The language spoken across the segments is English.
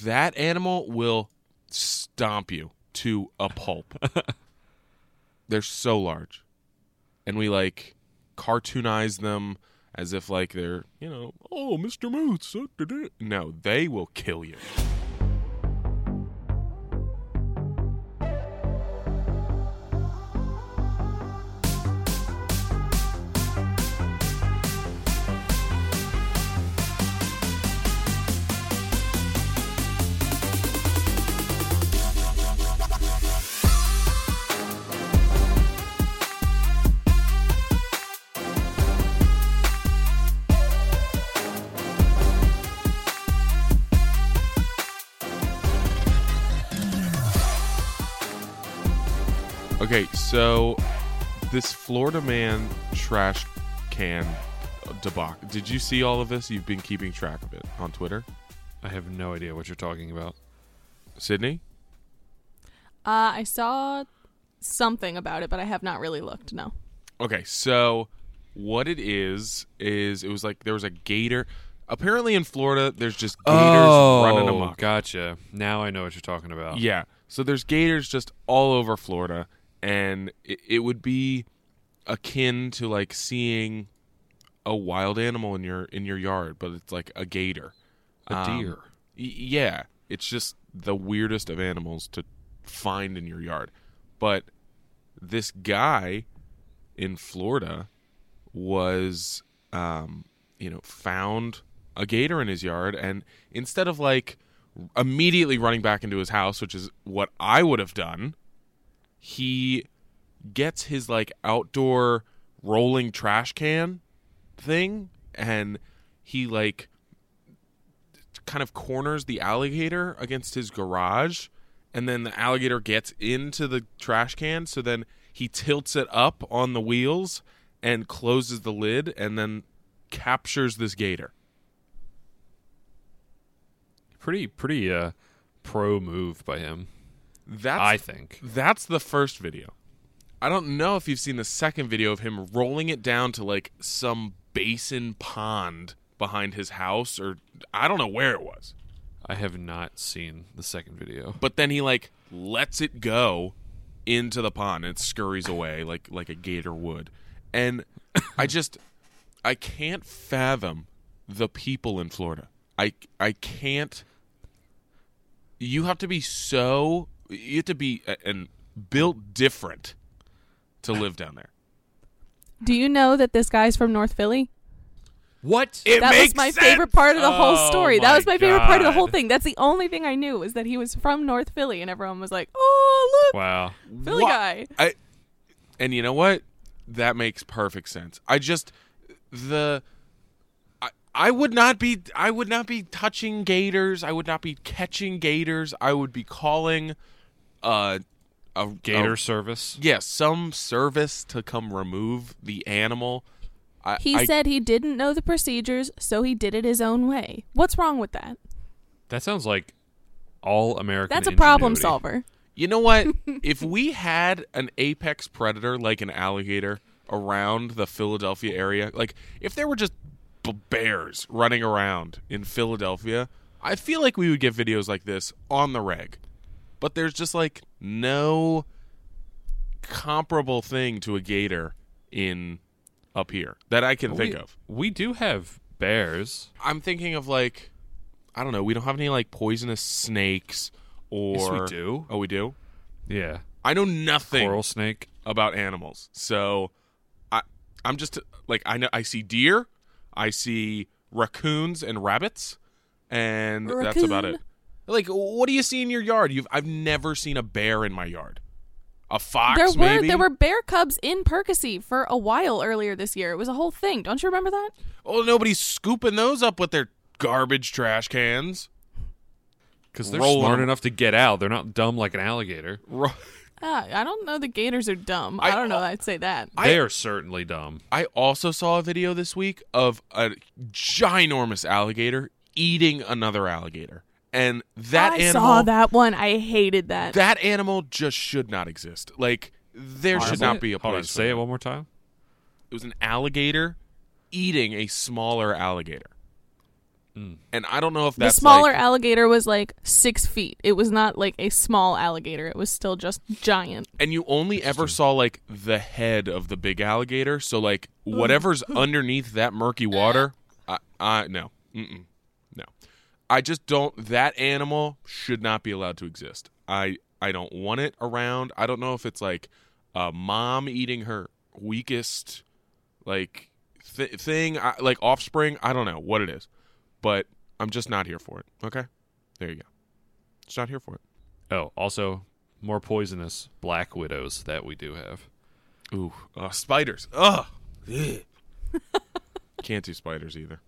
that animal will stomp you to a pulp. They're so large. And we, like, cartoonize them as if, like, they're, you know, oh, Mr. Moose. No, they will kill you. Okay, so this Florida man trash can debacle. Did you see all of this? You've been keeping track of it on Twitter? I have no idea what you're talking about. Sydney? I saw something about it, but I have not really looked, no. Okay, so what it is it was like there was a gator. Apparently in Florida, there's just gators running amok. Gotcha. Now I know what you're talking about. Yeah, so there's gators just all over Florida. And it would be akin to like seeing a wild animal in your yard, but it's like a gator, a deer. Yeah, it's just the weirdest of animals to find in your yard. But this guy in Florida was, found a gator in his yard, and instead of like immediately running back into his house, which is what I would have done. He gets his, like, outdoor rolling trash can thing, and he, like, kind of corners the alligator against his garage, and then the alligator gets into the trash can, so then he tilts it up on the wheels and closes the lid and then captures this gator. Pretty pro move by him. I think that's the first video. I don't know if you've seen the second video of him rolling it down to like some basin pond behind his house, or I don't know where it was. I have not seen the second video. But then he like lets it go into the pond and it scurries away like a gator would. And I can't fathom the people in Florida. I can't. You have to be built different to live down there. Do you know that this guy's from North Philly? What? That was my favorite part of the whole thing. That's the only thing I knew was that he was from North Philly, and everyone was like, oh, look. Wow. Philly guy. And you know what? That makes perfect sense. I would not be touching gators. I would not be catching gators. I would be calling a gator service. Yes, yeah, some service to come remove the animal. He said he didn't know the procedures, so he did it his own way. What's wrong with that? That sounds like all American ingenuity. That's a problem solver. You know what? If we had an apex predator like an alligator around the Philadelphia area, like if there were just bears running around in Philadelphia, I feel like we would get videos like this on the reg. But there's just like no comparable thing to a gator in up here that I can think of. We do have bears. I'm thinking of like, I don't know, we don't have any like poisonous snakes or... Yes, we do. Oh, we do? Yeah. I know nothing coral snake about animals. So I'm just like, I know I see deer. I see raccoons and rabbits, and that's about it. Like, what do you see in your yard? I've never seen a bear in my yard. A fox, maybe? There were bear cubs in Percy for a while earlier this year. It was a whole thing. Don't you remember that? Oh, nobody's scooping those up with their garbage trash cans. Because they're smart enough to get out. They're not dumb like an alligator. I don't know that gators are dumb. I don't know that I'd say that. They are certainly dumb. I also saw a video this week of a ginormous alligator eating another alligator. And I saw that one. I hated that. That animal just should not exist. Like, there should not be a place. Hold on, say it one more time. It was an alligator eating a smaller alligator. And I don't know if that's the smaller alligator was like 6 feet. It was not like a small alligator. It was still just giant. And you only ever saw like the head of the big alligator. So like whatever's underneath that murky water, no. I just don't. That animal should not be allowed to exist. I don't want it around. I don't know if it's like a mom eating her weakest like thing, like offspring. I don't know what it is. But I'm just not here for it. Okay? There you go. Just not here for it. Oh, also, more poisonous black widows that we do have. Ooh. Spiders. Ugh. Can't do spiders either.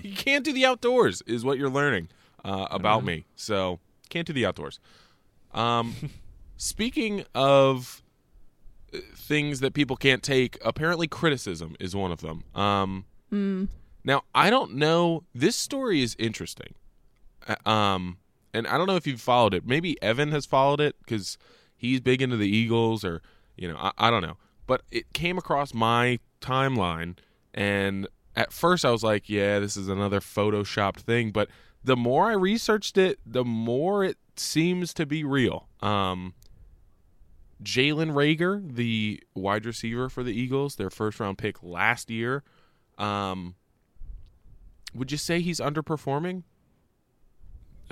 You can't do the outdoors is what you're learning about me. So, can't do the outdoors. Speaking of things that people can't take, apparently criticism is one of them. Now, I don't know. This story is interesting. And I don't know if you've followed it. Maybe Evan has followed it because he's big into the Eagles or, you know, I don't know. But it came across my timeline. And at first I was like, yeah, this is another Photoshopped thing. But the more I researched it, the more it seems to be real. Jalen Reagor, the wide receiver for the Eagles, their first-round pick last year, would you say he's underperforming?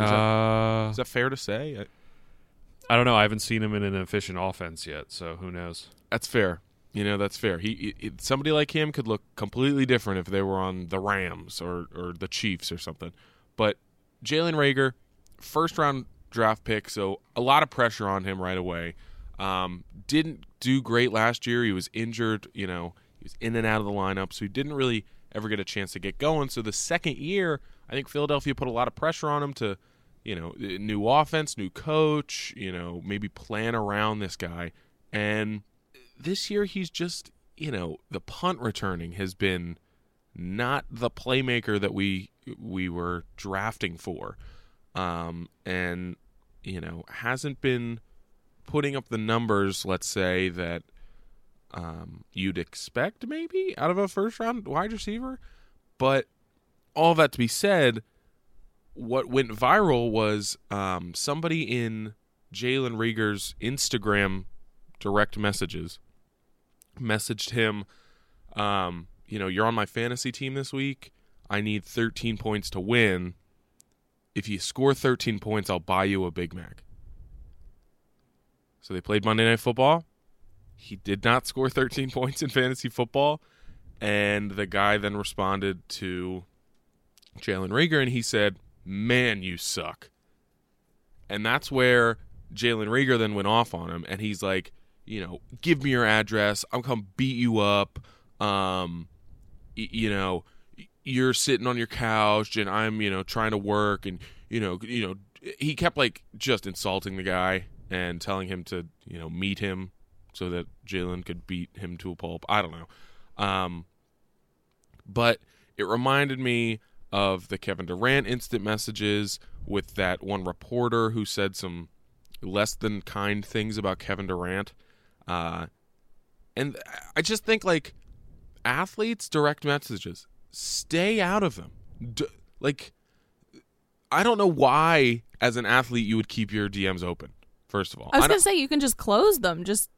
Is that fair to say? I don't know. I haven't seen him in an efficient offense yet, so who knows? That's fair. You know, that's fair. He somebody like him could look completely different if they were on the Rams or the Chiefs or something. But Jalen Reagor, first-round draft pick, so a lot of pressure on him right away. Didn't do great last year. He was injured. You know, he was in and out of the lineup, so he didn't really – ever get a chance to get going. So the second year, I think Philadelphia put a lot of pressure on him to, you know, new offense, new coach, you know, maybe plan around this guy. And this year he's just, you know, the punt returning has been not the playmaker that we were drafting for. And, you know, hasn't been putting up the numbers, let's say, that you'd expect maybe out of a first-round wide receiver. But all that to be said, what went viral was somebody in Jalen Reagor's Instagram direct messages messaged him, you know, you're on my fantasy team this week. I need 13 points to win. If you score 13 points, I'll buy you a Big Mac. So they played Monday Night Football. He did not score 13 points in fantasy football, and the guy then responded to Jalen Reagor, and he said, man, you suck. And that's where Jalen Reagor then went off on him, and he's like, you know, give me your address. I'm going to beat you up. You know, you're sitting on your couch, and I'm, you know, trying to work. And, you know, he kept, like, just insulting the guy and telling him to, you know, meet him so that Jalen could beat him to a pulp. I don't know. But it reminded me of the Kevin Durant instant messages with that one reporter who said some less than kind things about Kevin Durant. And I just think, like, athletes, direct messages, stay out of them. Like, I don't know why, as an athlete, you would keep your DMs open, first of all. I was going to say, you can just close them. Just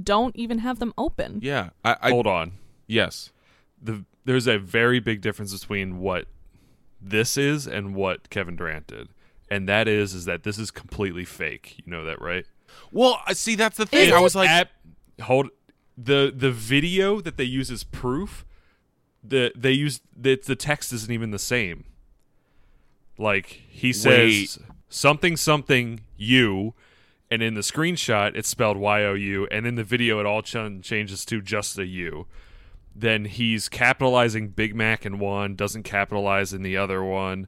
don't even have them open. Yeah. Hold on. Yes. There's a very big difference between what this is and what Kevin Durant did. And that is that this is completely fake. You know that, right? Well, see, that's the thing. I was like... The video that they use as proof, the text isn't even the same. Like, he says, something, you... And in the screenshot, it's spelled Y-O-U, and in the video, it all changes to just a U. Then he's capitalizing Big Mac in one, doesn't capitalize in the other one.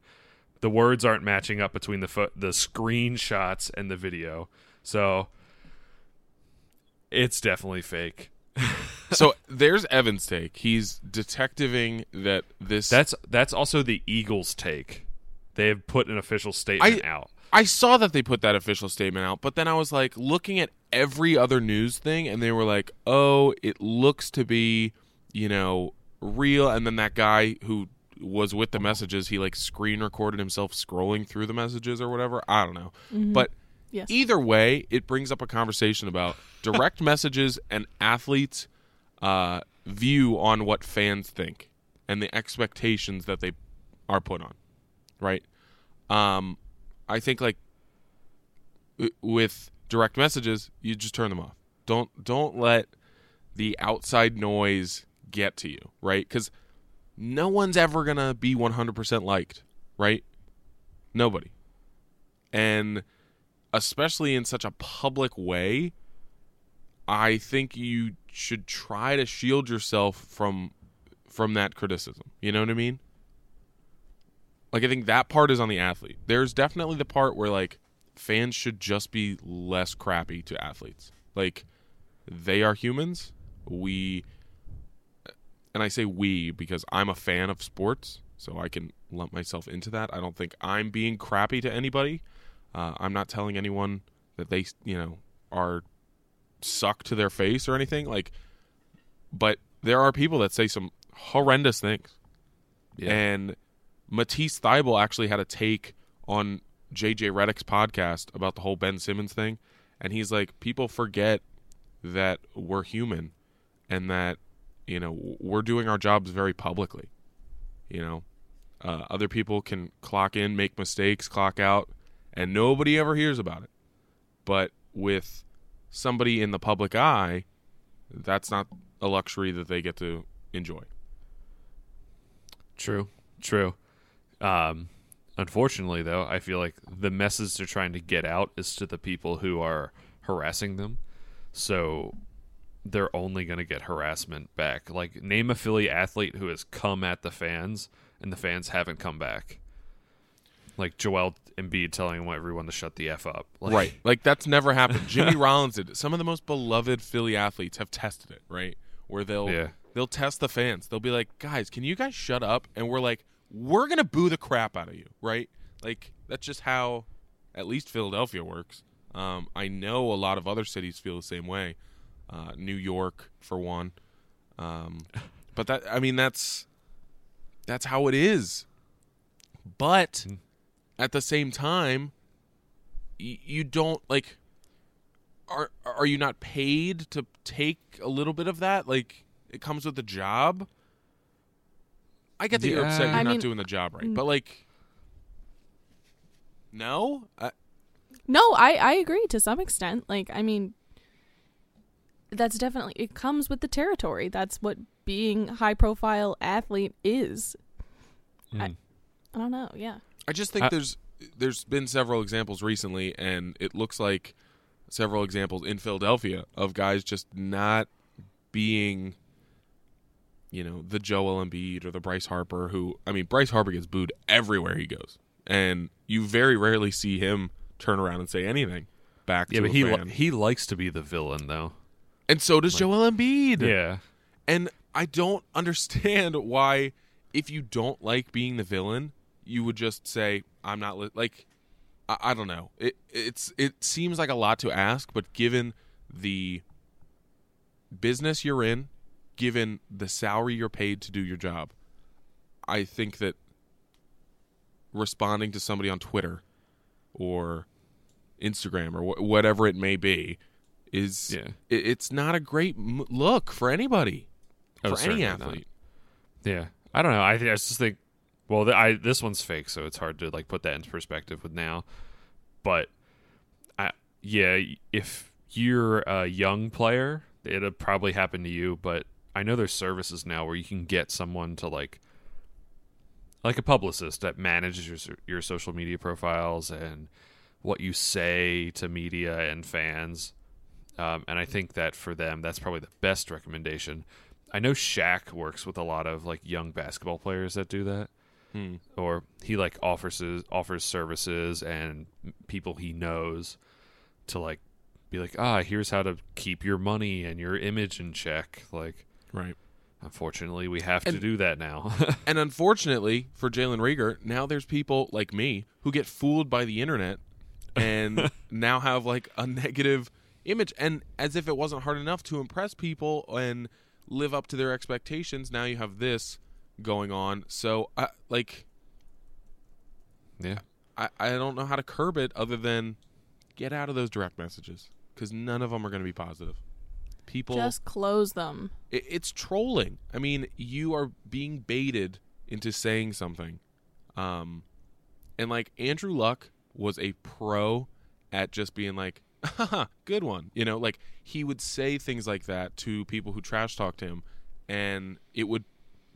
The words aren't matching up between the screenshots and the video. So, it's definitely fake. So, there's Evan's take. He's detectiving that this... That's also the Eagles' take. They have put an official statement out. I saw that they put that official statement out, but then I was, like, looking at every other news thing, and they were like, oh, it looks to be, you know, real. And then that guy who was with the messages. He like screen recorded himself scrolling through the messages or whatever. I don't know. Mm-hmm. But yes. Either way, it brings up a conversation about direct messages and athletes' view on what fans think and the expectations that they are put on, right? I think like with direct messages, you just turn them off. Don't let the outside noise get to you, right? Because no one's ever going to be 100% liked, right? Nobody. And especially in such a public way, I think you should try to shield yourself from that criticism. You know what I mean? Like, I think that part is on the athlete. There's definitely the part where, like, fans should just be less crappy to athletes. Like, they are humans. We – and I say we because I'm a fan of sports, so I can lump myself into that. I don't think I'm being crappy to anybody. I'm not telling anyone that they, you know, are suck to their face or anything. Like, but there are people that say some horrendous things. Yeah. And Matisse Thybulle actually had a take on JJ Redick's podcast about the whole Ben Simmons thing. And he's like, people forget that we're human and that, you know, we're doing our jobs very publicly. You know, other people can clock in, make mistakes, clock out. And nobody ever hears about it. But with somebody in the public eye, that's not a luxury that they get to enjoy. True. Unfortunately, though, I feel like the message they're trying to get out is to the people who are harassing them. So they're only going to get harassment back. Like, name a Philly athlete who has come at the fans, and the fans haven't come back. Like Joel Embiid telling everyone to shut the F up. Like, right. Like, that's never happened. Jimmy Rollins did it. Some of the most beloved Philly athletes have tested it, right? Where they'll test the fans. They'll be like, guys, can you guys shut up? And we're like, we're going to boo the crap out of you, right? Like, that's just how at least Philadelphia works. I know a lot of other cities feel the same way. New York, for one. But that, I mean, that's how it is. But at the same time, you don't, like, are you not paid to take a little bit of that? Like, it comes with the job. I get that you're upset you're not doing the job right, but, like, no? No, I agree to some extent. Like, I mean, that's definitely, it comes with the territory. That's what being a high-profile athlete is. Mm. I don't know, yeah. I just think there's been several examples recently, and it looks like several examples in Philadelphia of guys just not being, you know, the Joel Embiid or the Bryce Harper who, I mean, Bryce Harper gets booed everywhere he goes, and you very rarely see him turn around and say anything back to a fan. Yeah, but he likes to be the villain, though. And so does Joel Embiid. Yeah. And I don't understand why, if you don't like being the villain, you would just say, I'm not I don't know. It seems like a lot to ask, but given the business you're in, given the salary you're paid to do your job, I think that responding to somebody on Twitter or Instagram or whatever it may be is it's not a great look for anybody, for any athlete. Not. Yeah, I don't know. I just think. Well, this one's fake, so it's hard to like put that into perspective with now. But, if you're a young player, it'll probably happen to you. But I know there's services now where you can get someone to like a publicist that manages your social media profiles and what you say to media and fans. And I think that for them, that's probably the best recommendation. I know Shaq works with a lot of like young basketball players that do that. Hmm. Or he like offers services and people he knows to like be like, here's how to keep your money and your image in check. Like, right. Unfortunately, we have to do that now. And unfortunately for Jalen Reagor, now there's people like me who get fooled by the internet and now have like a negative image. And as if it wasn't hard enough to impress people and live up to their expectations, now you have this going on. So, I don't know how to curb it other than get out of those direct messages because none of them are going to be positive. People just close them. It's trolling. I mean, you are being baited into saying something. And like Andrew Luck was a pro at just being like, haha, good one. You know, like he would say things like that to people who trash talked him and it would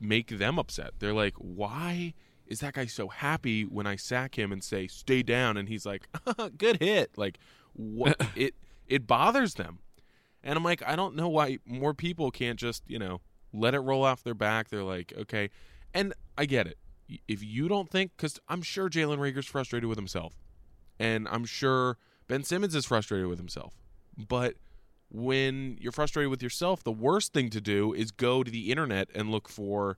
make them upset. They're like, why is that guy so happy when I sack him and say, stay down? And he's like, good hit. Like what? it bothers them. And I'm like, I don't know why more people can't just, you know, let it roll off their back. They're like, okay. And I get it. If you don't think, because I'm sure Jalen Reagor's frustrated with himself. And I'm sure Ben Simmons is frustrated with himself. But when you're frustrated with yourself, the worst thing to do is go to the internet and look for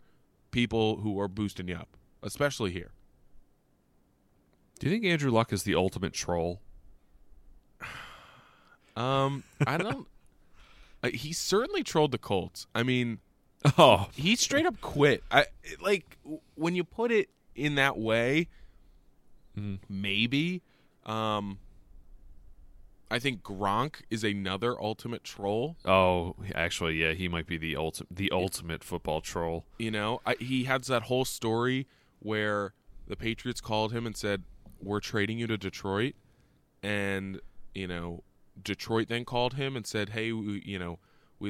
people who are boosting you up, especially here. Do you think Andrew Luck is the ultimate troll? I don't. He certainly trolled the Colts. I mean, he straight up quit. When you put it in that way, maybe. I think Gronk is another ultimate troll. Oh, actually, yeah, he might be the ultimate football troll. You know, he had that whole story where the Patriots called him and said, "We're trading you to Detroit," and you know, Detroit then called him and said, "Hey, we'd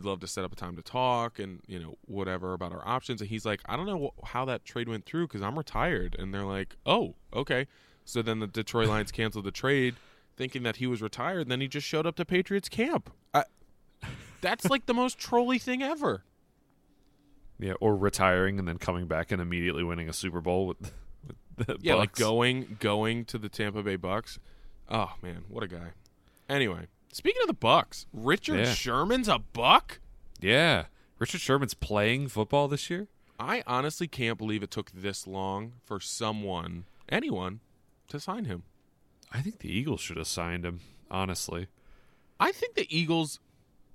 love to set up a time to talk and you know whatever about our options." And he's like, "I don't know how that trade went through because I'm retired." And they're like, "Oh, okay." So then the Detroit Lions canceled the trade, thinking that he was retired, and then he just showed up to Patriots camp. That's like the most trolly thing ever. Yeah, or retiring and then coming back and immediately winning a Super Bowl with the Bucs. Like going to the Tampa Bay Bucs. Oh, man, what a guy. Anyway, speaking of the Bucs, Richard Sherman's a Buck? Yeah, Richard Sherman's playing football this year? I honestly can't believe it took this long for anyone, to sign him. I think the Eagles should have signed him, honestly. I think the Eagles'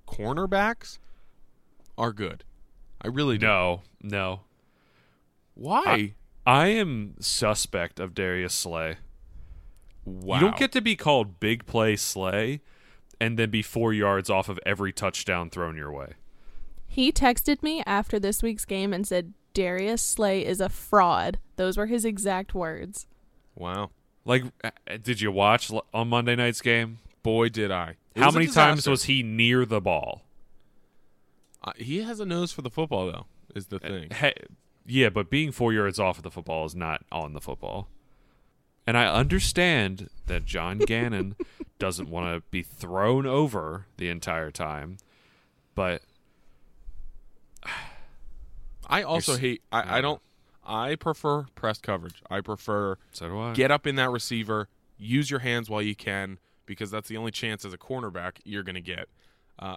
cornerbacks are good. I really do. No. Why? I am suspect of Darius Slay. Wow. You don't get to be called big play Slay and then be 4 yards off of every touchdown thrown your way. He texted me after this week's game and said, Darius Slay is a fraud. Those were his exact words. Wow. Like, did you watch on Monday night's game? Boy, did I. How many times was he near the ball? He has a nose for the football, though, is the thing. Yeah, but being 4 yards off of the football is not on the football. And I understand that John Gannon doesn't want to be thrown over the entire time, but... I also hate... I prefer press coverage. I prefer get up in that receiver, use your hands while you can, because that's the only chance as a cornerback you're going to get,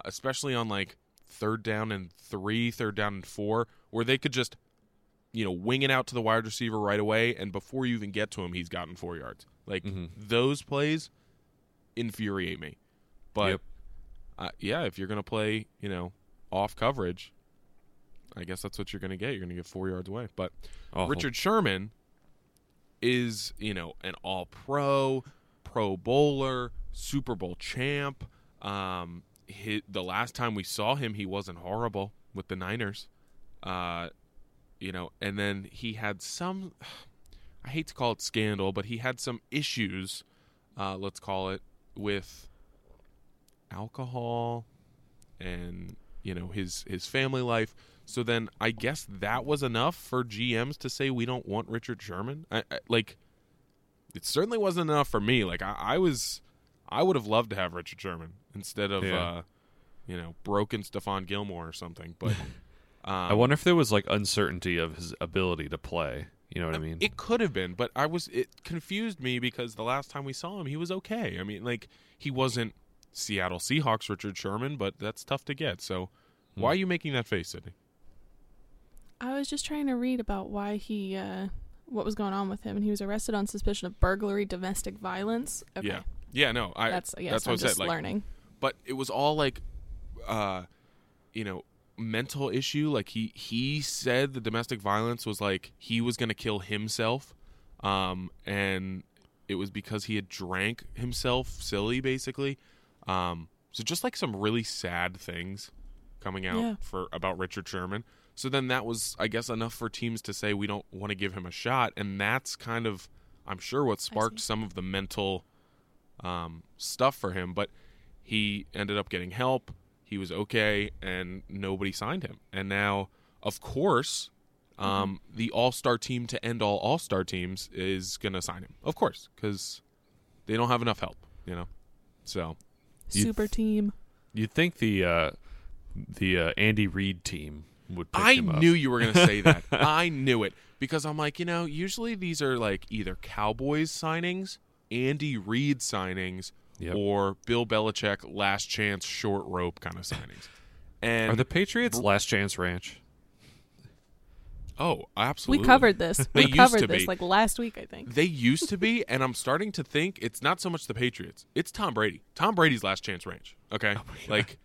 especially on like third down and three, third down and four, where they could just, you know, wing it out to the wide receiver right away, and before you even get to him, he's gotten 4 yards. Like those plays infuriate me. But if you're going to play, you know, off coverage, I guess that's what you're going to get. You're going to get 4 yards away. But awful. Richard Sherman is, you know, an all-pro, pro bowler, Super Bowl champ. The last time we saw him, he wasn't horrible with the Niners. You know, and then he had some, I hate to call it scandal, but he had some issues, let's call it, with alcohol and, you know, his family life. So then I guess that was enough for GMs to say we don't want Richard Sherman. It certainly wasn't enough for me. Like, I would have loved to have Richard Sherman instead of, you know, broken Stephon Gilmore or something. But I wonder if there was, like, uncertainty of his ability to play. You know what I mean? It could have been, but it confused me because the last time we saw him, he was okay. I mean, like, he wasn't Seattle Seahawks Richard Sherman, but that's tough to get. So why are you making that face, Sydney? I was just trying to read about why he, what was going on with him, and he was arrested on suspicion of burglary, domestic violence. Okay. Yeah, no, that's what I said. Learning, but it was all like, you know, mental issue. Like he said the domestic violence was like he was going to kill himself, and it was because he had drank himself silly, basically. So just like some really sad things coming out for about Richard Sherman. So then that was, I guess, enough for teams to say we don't want to give him a shot, and that's kind of, I'm sure, what sparked some of the mental stuff for him. But he ended up getting help. He was okay, and nobody signed him. And now, of course, the all-star team to end all all-star teams is going to sign him. Of course, because they don't have enough help, you know? So Super team. You'd think the Andy Reid team would pick him up. I knew you were going to say that. I knew it. Because I'm like, you know, usually these are like either Cowboys signings, Andy Reid signings, or Bill Belichick last chance short rope kind of signings. And are the Patriots last chance ranch? Oh, absolutely. We covered this. We covered this like last week, I think. They used to be, and I'm starting to think it's not so much the Patriots. It's Tom Brady. Tom Brady's last chance ranch, okay? Like,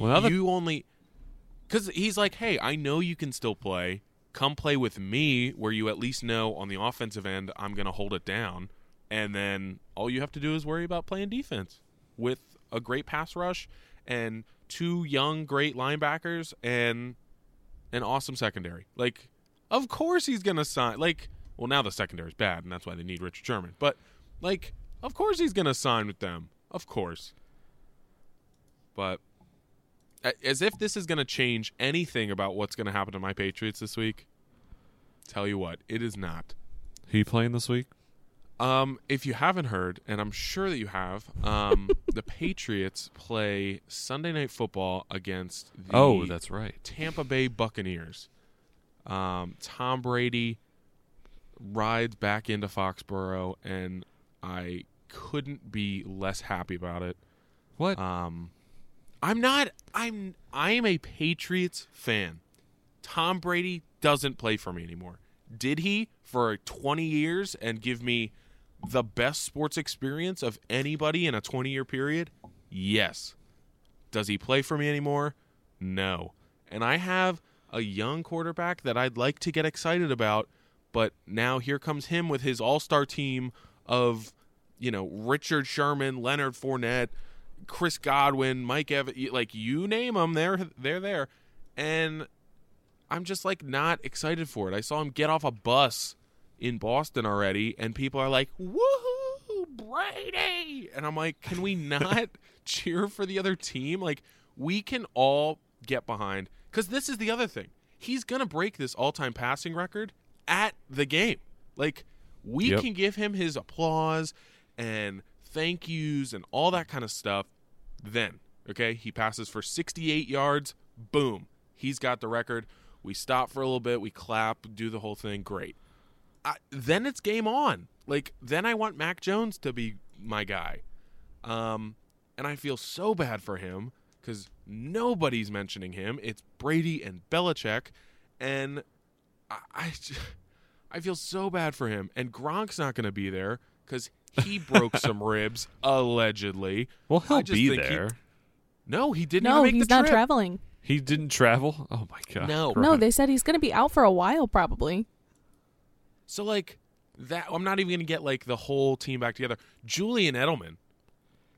well, you only – because he's like, hey, I know you can still play. Come play with me where you at least know on the offensive end I'm going to hold it down. And then all you have to do is worry about playing defense with a great pass rush and two young, great linebackers and an awesome secondary. Like, of course he's going to sign. Like, well, now the secondary's bad, and that's why they need Richard Sherman. But, like, of course he's going to sign with them. Of course. But as if this is going to change anything about what's going to happen to my Patriots this week, tell you what, it is not. Who you playing this week? If you haven't heard, and I'm sure that you have, the Patriots play Sunday Night Football against the Tampa Bay Buccaneers. Tom Brady rides back into Foxborough, and I couldn't be less happy about it. What? I am a Patriots fan. Tom Brady doesn't play for me anymore. Did he for 20 years and give me the best sports experience of anybody in a 20-year period? Yes. Does he play for me anymore? No. And I have a young quarterback that I'd like to get excited about, but now here comes him with his all-star team of, you know, Richard Sherman, Leonard Fournette, Chris Godwin, Mike Evans, like you name them, they're there. And I'm just like not excited for it. I saw him get off a bus in Boston already, and people are like, woohoo, Brady! And I'm like, can we not cheer for the other team? Like, we can all get behind. Because this is the other thing. He's going to break this all-time passing record at the game. Like, we can give him his applause and thank yous and all that kind of stuff then. Okay? He passes for 68 yards. Boom. He's got the record. We stop for a little bit. We clap, do the whole thing. Great. Then it's game on. Like, then I want Mac Jones to be my guy. And I feel so bad for him because nobody's mentioning him. It's Brady and Belichick. And I feel so bad for him. And Gronk's not going to be there because he broke some ribs, allegedly. Well, he'll be there. He didn't even make the trip. No, he's not traveling. He didn't travel? Oh, my God. No, they said he's going to be out for a while, probably. So, like, that, I'm not even going to get, like, the whole team back together. Julian Edelman,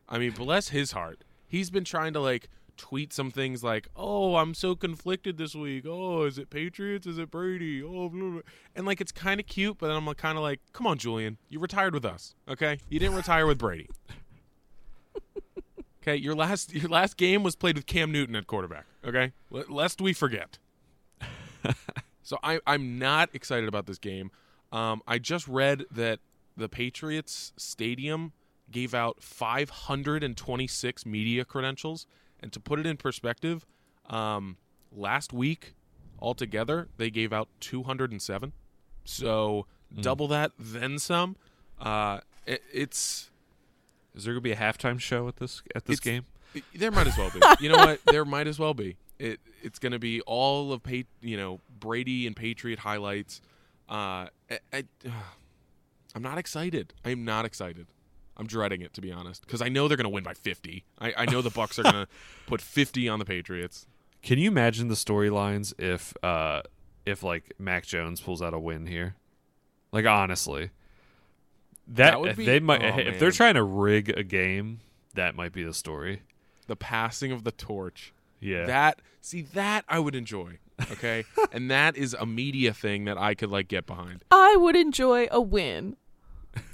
I mean, bless his heart. He's been trying to, like, tweet some things like, oh, I'm so conflicted this week. Oh, is it Patriots? Is it Brady? Oh, blah, blah. And, like, it's kind of cute, but then I'm kind of like, come on, Julian. You retired with us, okay? You didn't retire with Brady. Okay, your last game was played with Cam Newton at quarterback, okay? Lest we forget. So I'm not excited about this game. I just read that the Patriots Stadium gave out 526 media credentials. And to put it in perspective, last week altogether, they gave out 207. So double that, then some. It's... Is there going to be a halftime show at this game? There might as well be. You know what? There might as well be. It's going to be all of Brady and Patriot highlights. I'm not excited. I am not excited. I'm dreading it, to be honest, because I know they're going to win by 50. I know the Bucs are going to put 50 on the Patriots. Can you imagine the storylines if like Mac Jones pulls out a win here? Like, honestly, that would be, they might, oh, if man. They're trying to rig a game, that might be the story. The passing of the torch. Yeah. That I would enjoy. Okay. And that is a media thing that I could like get behind. I would enjoy a win.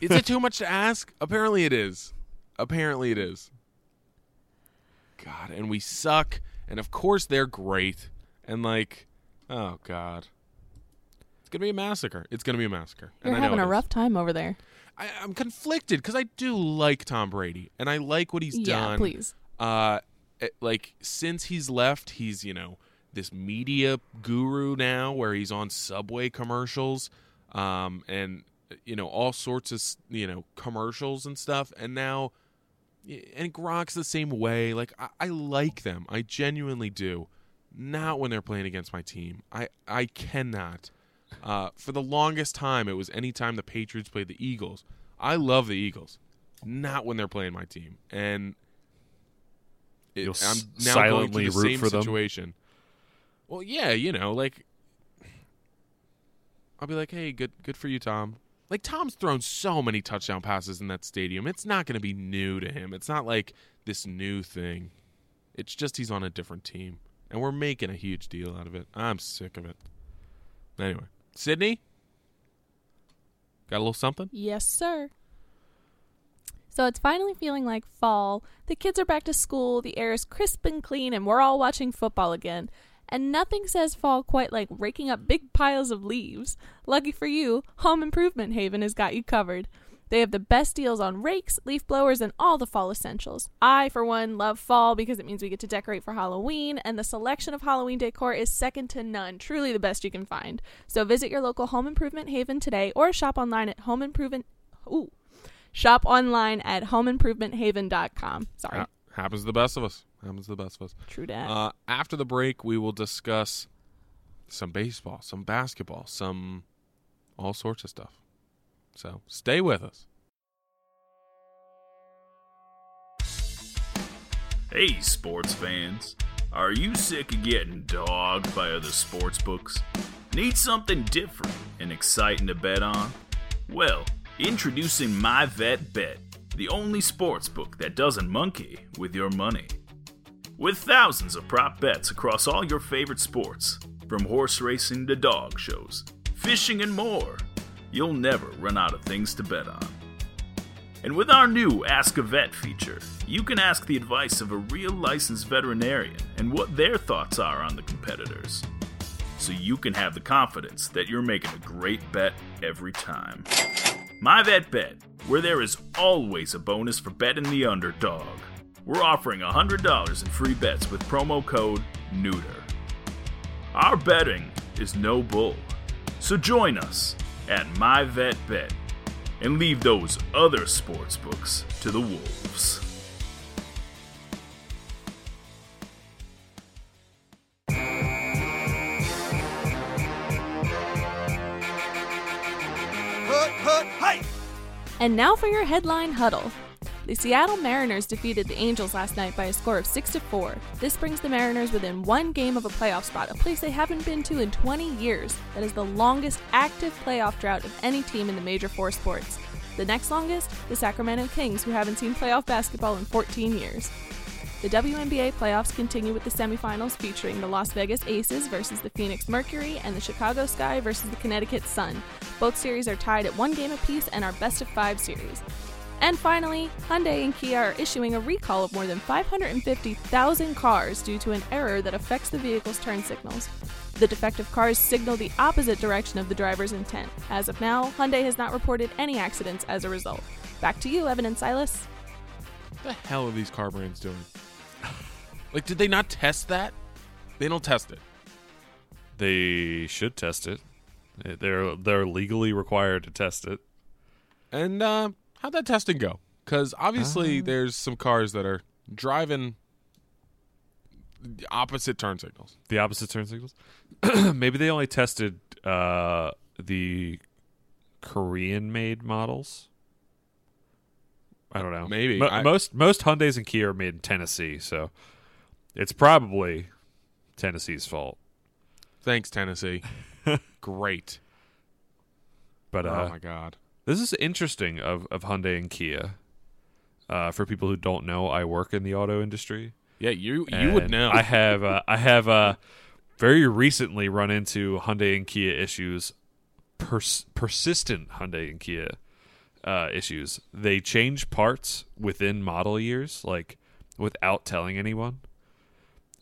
Is it too much to ask? Apparently it is. God, and we suck. And of course they're great. And like, oh God. It's going to be a massacre. You're having a rough time over there. I'm conflicted because I do like Tom Brady and I like what he's done. Yeah, please. Like, since he's left, he's, you know, this media guru now where he's on Subway commercials and, you know, all sorts of, you know, commercials and stuff. And now, and Gronk's the same way. Like, I like them. I genuinely do. Not when they're playing against my team. I cannot. For the longest time, it was any time the Patriots played the Eagles. I love the Eagles. Not when they're playing my team. And... I'm now silently going through the root same for situation. Them. Well, yeah, you know, like I'll be like, "Hey, good for you, Tom." Like Tom's thrown so many touchdown passes in that stadium. It's not going to be new to him. It's not like this new thing. It's just he's on a different team, and we're making a huge deal out of it. I'm sick of it. Anyway, Sydney, got a little something? Yes, sir. So it's finally feeling like fall. The kids are back to school, the air is crisp and clean, and we're all watching football again. And nothing says fall quite like raking up big piles of leaves. Lucky for you, Home Improvement Haven has got you covered. They have the best deals on rakes, leaf blowers, and all the fall essentials. I, for one, love fall because it means we get to decorate for Halloween, and the selection of Halloween decor is second to none, truly the best you can find. So visit your local Home Improvement Haven today or shop online at Shop online at homeimprovementhaven.com. Sorry. Happens to the best of us. True dat. After the break, we will discuss some baseball, some basketball, some all sorts of stuff. So stay with us. Hey, sports fans. Are you sick of getting dogged by other sports books? Need something different and exciting to bet on? Well... Introducing MyVetBet, the only sportsbook that doesn't monkey with your money. With thousands of prop bets across all your favorite sports, from horse racing to dog shows, fishing and more, you'll never run out of things to bet on. And with our new Ask a Vet feature, you can ask the advice of a real licensed veterinarian and what their thoughts are on the competitors, so you can have the confidence that you're making a great bet every time. My Vet Bet, where there is always a bonus for betting the underdog. We're offering $100 in free bets with promo code NEUTER. Our betting is no bull, so join us at My Vet Bet and leave those other sports books to the wolves. And now for your headline huddle. The Seattle Mariners defeated the Angels last night by a score of 6-4. This brings the Mariners within one game of a playoff spot, a place they haven't been to in 20 years. That is the longest active playoff drought of any team in the major four sports. The next longest, the Sacramento Kings, who haven't seen playoff basketball in 14 years. The WNBA playoffs continue with the semifinals featuring the Las Vegas Aces versus the Phoenix Mercury and the Chicago Sky versus the Connecticut Sun. Both series are tied at one game apiece and are best-of-5 series. And finally, Hyundai and Kia are issuing a recall of more than 550,000 cars due to an error that affects the vehicle's turn signals. The defective cars signal the opposite direction of the driver's intent. As of now, Hyundai has not reported any accidents as a result. Back to you, Evan and Silas. What the hell are these car brands doing? Like, did they not test that? They don't test it. They should test it. They're legally required to test it. And how'd that testing go? Because obviously there's some cars that are driving opposite turn signals. The opposite turn signals? Maybe they only tested the Korean-made models. I don't know. Maybe. Most Hyundais and Kia are made in Tennessee, so... It's probably Tennessee's fault. Thanks, Tennessee. Great. But oh my God, this is interesting of Hyundai and Kia. For people who don't know, I work in the auto industry. Yeah, you would know. I have very recently run into Hyundai and Kia issues, persistent Hyundai and Kia issues. They change parts within model years, like without telling anyone.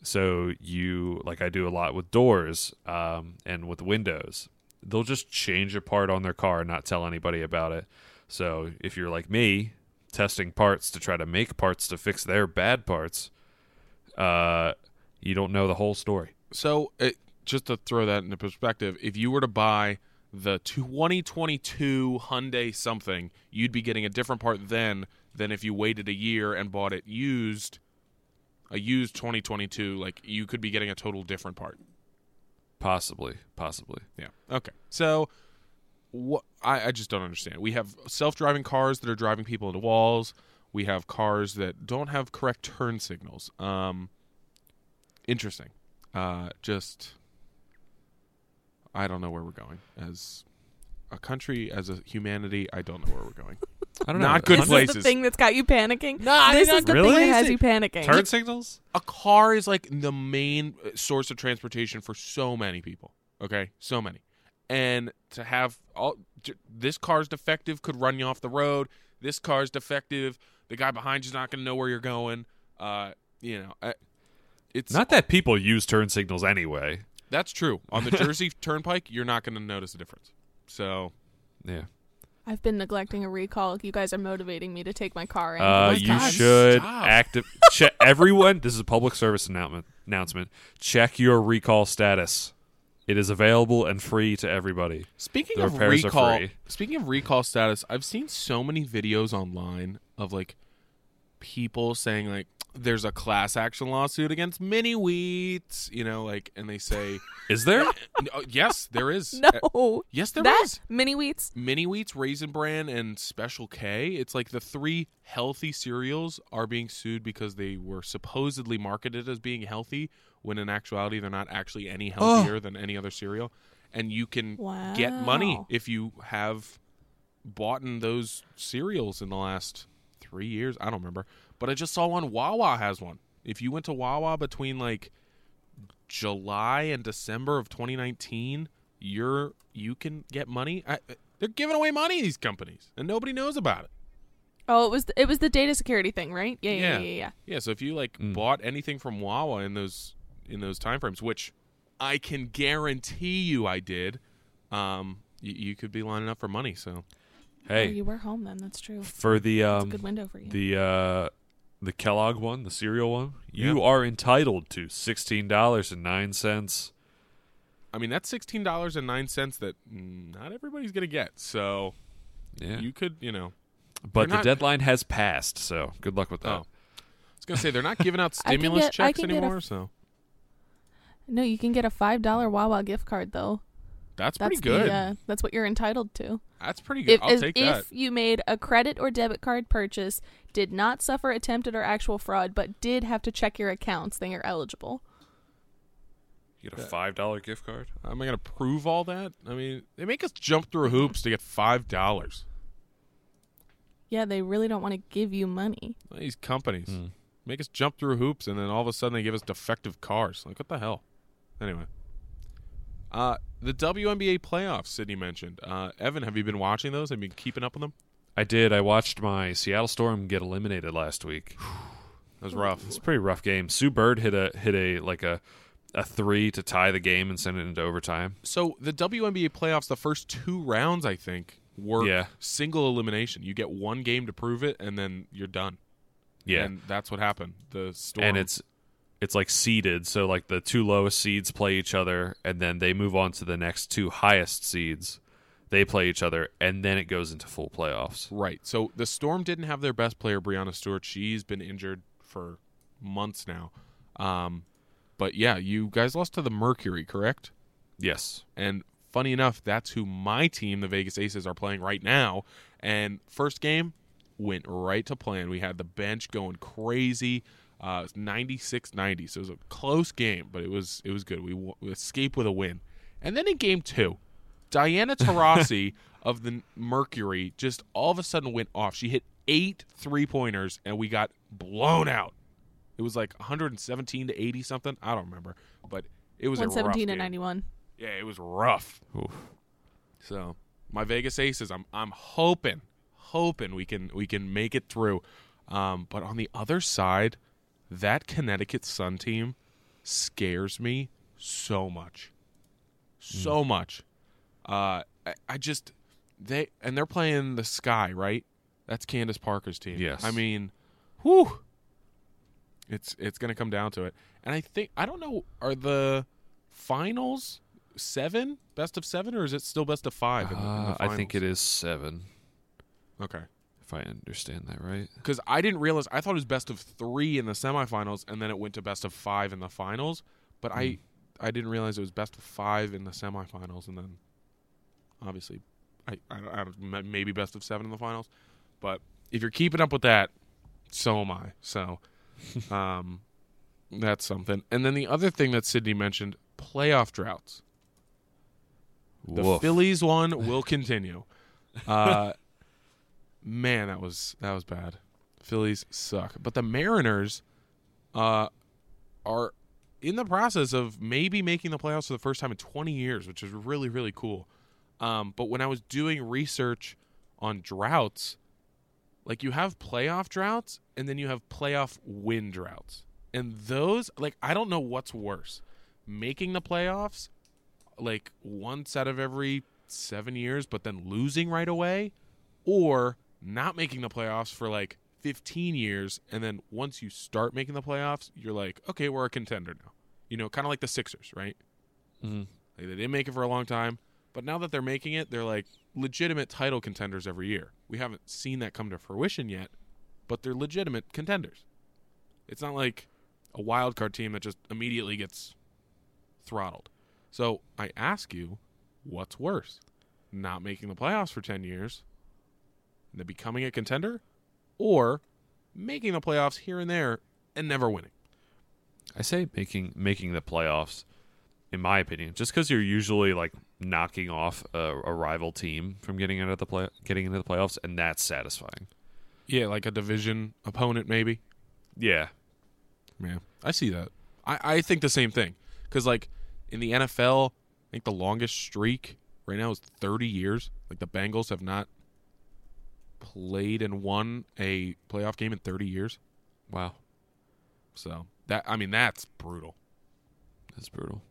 So I do a lot with doors and with windows. They'll just change a part on their car and not tell anybody about it. So if you're like me, testing parts to try to make parts to fix their bad parts, you don't know the whole story. So just to throw that into perspective, if you were to buy the 2022 Hyundai something, you'd be getting a different part then than if you waited a year and bought it used, a used 2022. Like, you could be getting a total different part. Possibly. Yeah. Okay. So what I just don't understand. We have self-driving cars that are driving people into walls. We have cars that don't have correct turn signals. Interesting. I don't know where we're going as a country, as a humanity. I don't know where we're going. I don't know. Not good this places. This is the thing that's got you panicking. No, this is the really? Thing that has you panicking. Turn signals? A car is like the main source of transportation for so many people. Okay, so many. And to have this car's defective could run you off the road. This car's defective. The guy behind you's not going to know where you're going. It's not that people use turn signals anyway. That's true. On the Jersey Turnpike, you're not going to notice a difference. So, yeah. I've been neglecting a recall. You guys are motivating me to take my car in. Everyone, this is a public service announcement. Check your recall status. It is available and free to everybody. Speaking of recall status, I've seen so many videos online of like people saying like, there's a class action lawsuit against Mini Wheats, and they say... Is there? Yes, there is. No. Yes, there is. Mini Wheats? Mini Wheats, Raisin Bran, and Special K. It's like the three healthy cereals are being sued because they were supposedly marketed as being healthy, when in actuality they're not actually any healthier than any other cereal. And you can get money if you have bought in those cereals in the last 3 years. I don't remember. But I just saw one. Wawa has one. If you went to Wawa between like July and December of 2019, you can get money. They're giving away money, these companies, and nobody knows about it. Oh, it was the data security thing, right? Yeah. So if you bought anything from Wawa in those timeframes, which I can guarantee you I did, you could be lining up for money. So hey, you were home then. That's true. For the that's a good window for you. The Kellogg one, the cereal one, you are entitled to $16.09. I mean, that's $16.09 that not everybody's going to get. So you could, But the deadline has passed, so good luck with that. Oh. I was going to say, they're not giving out stimulus checks anymore. No, you can get a $5 Wawa gift card, though. That's pretty good. That's what you're entitled to. That's pretty good. I'll take that. If you made a credit or debit card purchase, did not suffer attempted or actual fraud, but did have to check your accounts, then you're eligible. You get a $5 gift card? Am I going to prove all that? I mean, they make us jump through hoops to get $5. Yeah, they really don't want to give you money. These companies make us jump through hoops, and then all of a sudden they give us defective cars. Like, what the hell? Anyway. The WNBA playoffs, Sydney mentioned. Evan, have you been watching those? Have you been keeping up with them? I did. I watched my Seattle Storm get eliminated last week. That was rough. It's a pretty rough game. Sue Bird hit a three to tie the game and send it into overtime. So the WNBA playoffs, the first two rounds, I think, were single elimination. You get one game to prove it, and then you're done. Yeah, and that's what happened. The Storm. And it's like seeded, so like the two lowest seeds play each other, and then they move on to the next two highest seeds. They play each other, and then it goes into full playoffs. Right. So the Storm didn't have their best player, Brianna Stewart. She's been injured for months now. But yeah, you guys lost to the Mercury, correct? Yes. And funny enough, that's who my team, the Vegas Aces, are playing right now. And first game went right to plan. We had the bench going crazy. It's 96-90, so it was a close game, but it was good. We escaped with a win. And then in game two, Diana Taurasi of the Mercury just all of a sudden went off. She hit 8 3-pointers, and we got blown out. It was like 117-80 something. I don't remember, but it was 117 a rough game. 91. Yeah, it was rough. Oof. So my Vegas Aces, I'm hoping we can make it through. But on the other side, that Connecticut Sun team scares me so much. So much. They're playing the Sky, right? That's Candace Parker's team. Yes. I mean, whew. It's going to come down to it. And I don't know, are the finals 7? Best of 7, or is it still best of 5 in the finals? I think it is 7. Okay. If I understand that right. Because I didn't realize, I thought it was best of 3 in the semifinals, and then it went to best of 5 in the finals. But I didn't realize it was best of 5 in the semifinals, and then obviously I don't, maybe best of 7 in the finals. But if you're keeping up with that, so am I. So that's something. And then the other thing that Sydney mentioned, playoff droughts. The Woof. Phillies one will continue. Man, that was bad. Phillies suck. But the Mariners are in the process of maybe making the playoffs for the first time in 20 years, which is really, really cool. But when I was doing research on droughts, like you have playoff droughts and then you have playoff win droughts. And those, like, I don't know what's worse. Making the playoffs, like, once out of every 7 years, but then losing right away, or not making the playoffs for like 15 years, and then once you start making the playoffs, you're like, okay, we're a contender now. You know, kind of like the Sixers, right? Mm-hmm. Like, they didn't make it for a long time, but now that they're making it, they're like legitimate title contenders every year. We haven't seen that come to fruition yet, but they're legitimate contenders. It's not like a wild card team that just immediately gets throttled. So I ask you, what's worse? Not making the playoffs for 10 years and then becoming a contender, or making the playoffs here and there and never winning? I say making the playoffs, in my opinion, just because you're usually like knocking off a rival team from getting into the playoffs, and that's satisfying. Yeah, like a division opponent maybe. Yeah. Yeah, I see that. I think the same thing. Because, like, in the NFL, I think the longest streak right now is 30 years. Like, the Bengals have not played and won a playoff game in 30 years. Wow. So, that's brutal. That's brutal.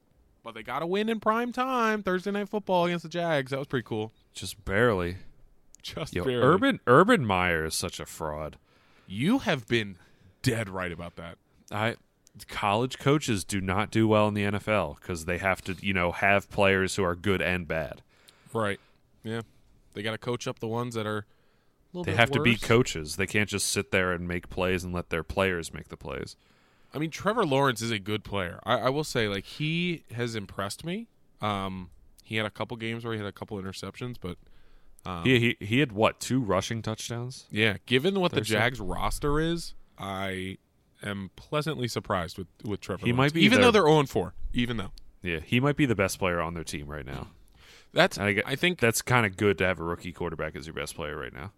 But they got a win in prime time, Thursday Night Football against the Jags. That was pretty cool. Just barely. Barely. Urban Meyer is such a fraud. You have been dead right about that. College coaches do not do well in the NFL because they have to, you know, have players who are good and bad. Right. Yeah. They got to coach up the ones that are a little bit worse. They have to be coaches. They can't just sit there and make plays and let their players make the plays. I mean, Trevor Lawrence is a good player. I will say, like, he has impressed me. He had a couple games where he had a couple interceptions, but he had, what, 2 rushing touchdowns? Yeah. Given what the Jags roster is, I am pleasantly surprised with Trevor Lawrence. Even though they're 0-4. Even though. Yeah, he might be the best player on their team right now. I think that's kind of good to have a rookie quarterback as your best player right now.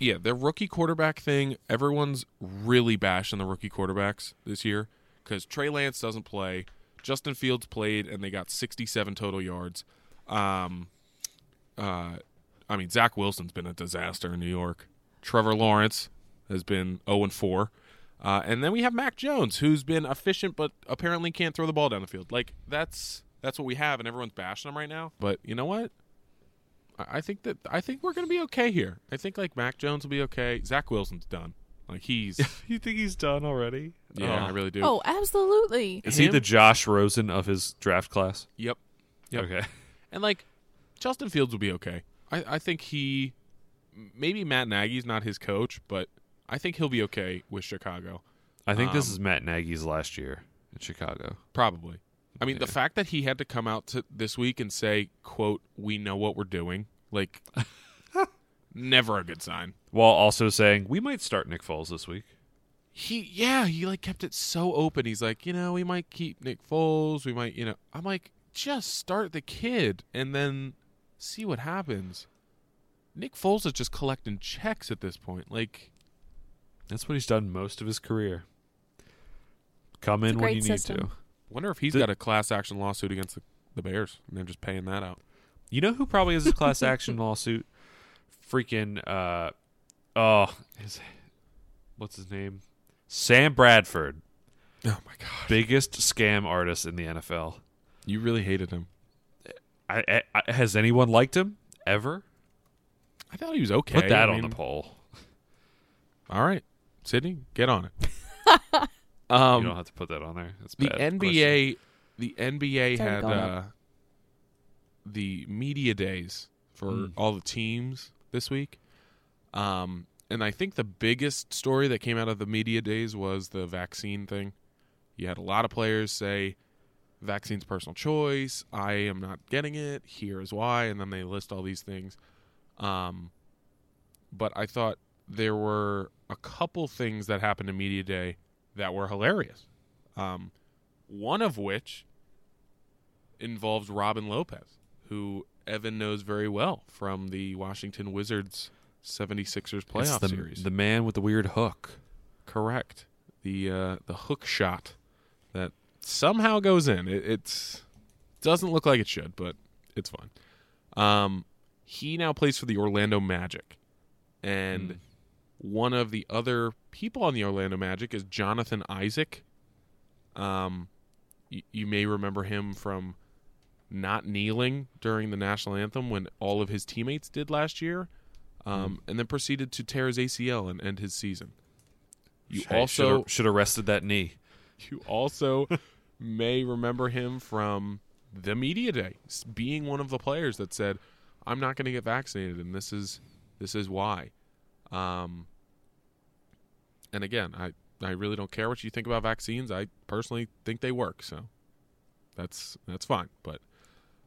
Yeah, the rookie quarterback thing, everyone's really bashing the rookie quarterbacks this year because Trey Lance doesn't play. Justin Fields played, and they got 67 total yards. Zach Wilson's been a disaster in New York. Trevor Lawrence has been 0-4. And then we have Mac Jones, who's been efficient but apparently can't throw the ball down the field. Like, that's what we have, and everyone's bashing him right now. But you know what? I think we're going to be okay here. I think, like, Mac Jones will be okay. Zach Wilson's done. Like, he's You think he's done already? Yeah, I really do. Oh, absolutely. Is he the Josh Rosen of his draft class? Yep. Okay. And, like, Justin Fields will be okay. I think he – maybe Matt Nagy's not his coach, but I think he'll be okay with Chicago. I think this is Matt Nagy's last year in Chicago. Probably. I mean, The fact that he had to come out this week and say, quote, "We know what we're doing," like, never a good sign. While also saying, we might start Nick Foles this week. He like kept it so open. He's like, you know, we might keep Nick Foles. We might, you know, I'm like, just start the kid and then see what happens. Nick Foles is just collecting checks at this point. Like, that's what he's done most of his career. Come in when you need to. Wonder if he's got a class action lawsuit against the Bears and they're just paying that out. You know who probably has a class action lawsuit? Freaking, what's his name? Sam Bradford. Oh, my God. Biggest scam artist in the NFL. You really hated him. Has anyone liked him ever? I thought he was okay. Put that on the poll. All right. Sydney, get on it. You don't have to put that on there. That's the bad NBA. Question. The NBA had the media days for all the teams this week. And I think the biggest story that came out of the media days was the vaccine thing. You had a lot of players say, vaccine's personal choice, I am not getting it, here is why, and then they list all these things. But I thought there were a couple things that happened in media day that were hilarious. One of which involves Robin Lopez, who Evan knows very well from the Washington Wizards 76ers playoff series. The man with the weird hook. Correct. The hook shot that somehow goes in. It doesn't look like it should, but it's fun. He now plays for the Orlando Magic. And one of the other people on the Orlando Magic is Jonathan Isaac. You may remember him from not kneeling during the national anthem when all of his teammates did last year. And then proceeded to tear his ACL and end his season. You also should have rested that knee. You also may remember him from the media day, being one of the players that said, "I'm not going to get vaccinated, and this is why." And again, I really don't care what you think about vaccines. I personally think they work, so that's fine. But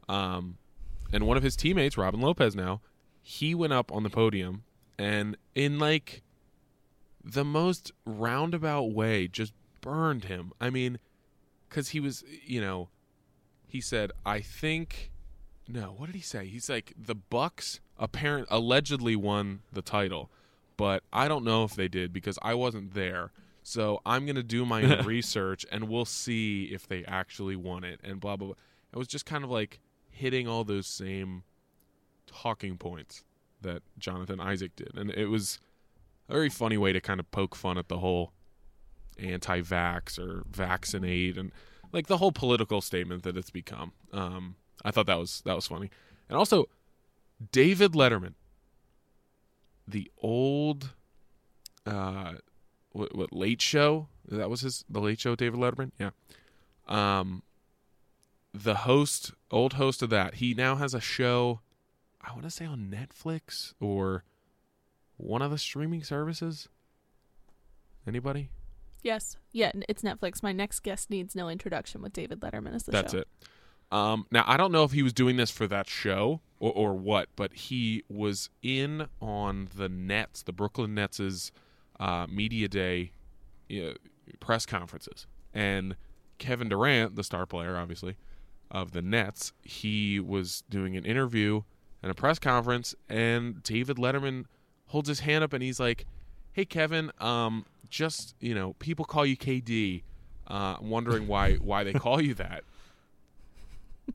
and one of his teammates, Robin Lopez, now. He went up on the podium and in like the most roundabout way just burned him. I mean, because he was, you know, he said, what did he say? He's like, the Bucks allegedly won the title, but I don't know if they did because I wasn't there. So I'm going to do my own research and we'll see if they actually won it and blah, blah, blah. It was just kind of like hitting all those same talking points that Jonathan Isaac did, and it was a very funny way to kind of poke fun at the whole anti-vax or vaccinate and like the whole political statement that it's become. I thought that was funny. And also David Letterman, the old Late Show, that was the Late Show, David Letterman, yeah. The host, old host of that, he now has a show, I want to say on Netflix or one of the streaming services. Anybody? Yes. Yeah, it's Netflix. My Next Guest Needs No Introduction with David Letterman is the show. That's it. Now, I don't know if he was doing this for that show or what, but he was in on the Nets, the Brooklyn Nets' media day press conferences. And Kevin Durant, the star player, obviously, of the Nets, he was doing an interview and a press conference, and David Letterman holds his hand up and he's like, "Hey Kevin, just, you know, people call you KD. I'm wondering why they call you that."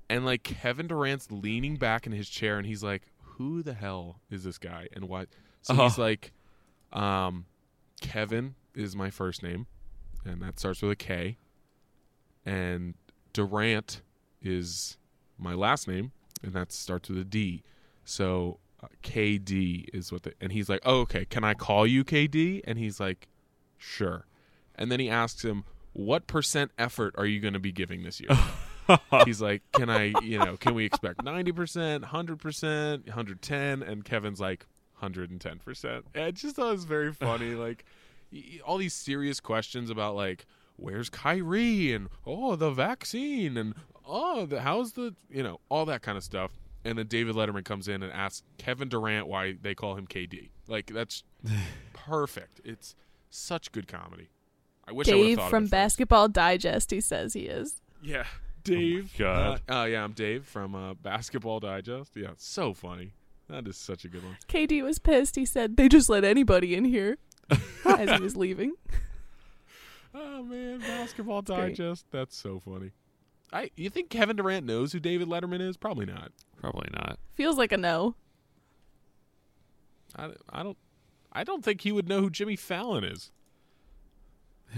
And like Kevin Durant's leaning back in his chair and he's like, "Who the hell is this guy and why?" So he's like, "Kevin is my first name, and that starts with a K, and Durant is my last name, and that starts with a D. So KD is what and he's like, "Oh, okay, can I call you KD?" And he's like, "Sure." And then he asks him, "What % effort are you going to be giving this year?" He's like, can we expect 90%, 100%, 110? And Kevin's like, 110%. I just thought it was very funny. Like all these serious questions about like, where's Kyrie? And, the vaccine. And, how's the, all that kind of stuff. And then David Letterman comes in and asks Kevin Durant why they call him KD. Like, that's perfect. It's such good comedy. I wish Dave I would have thought from of it Basketball Digest. He says he is. Yeah, Dave. Oh God. Yeah, I'm Dave from Basketball Digest. Yeah, it's so funny. That is such a good one. KD was pissed. He said they just let anybody in here as he was leaving. Oh man, Basketball Digest. That's so funny. You think Kevin Durant knows who David Letterman is? Probably not. Probably not. Feels like a no. I don't think he would know who Jimmy Fallon is.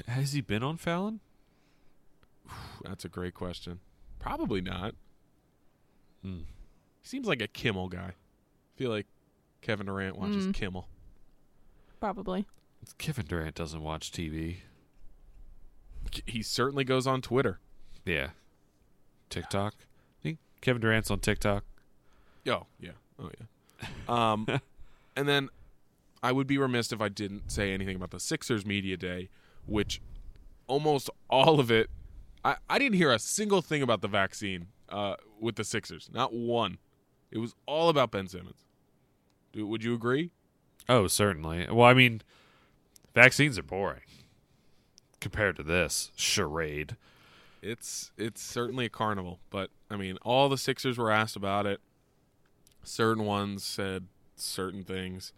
Has he been on Fallon? That's a great question. Probably not. He seems like a Kimmel guy. I feel like Kevin Durant watches Kimmel. Probably. Kevin Durant doesn't watch TV. He certainly goes on Twitter. Yeah. TikTok. I think Kevin Durant's on TikTok. Oh, yeah. And then I would be remiss if I didn't say anything about the Sixers Media Day, which almost all of it, I didn't hear a single thing about the vaccine with the Sixers. Not one. It was all about Ben Simmons. Would you agree? Oh, certainly. Well, I mean, vaccines are boring compared to this charade. It's certainly a carnival, but I mean, all the Sixers were asked about it. Certain ones said certain things.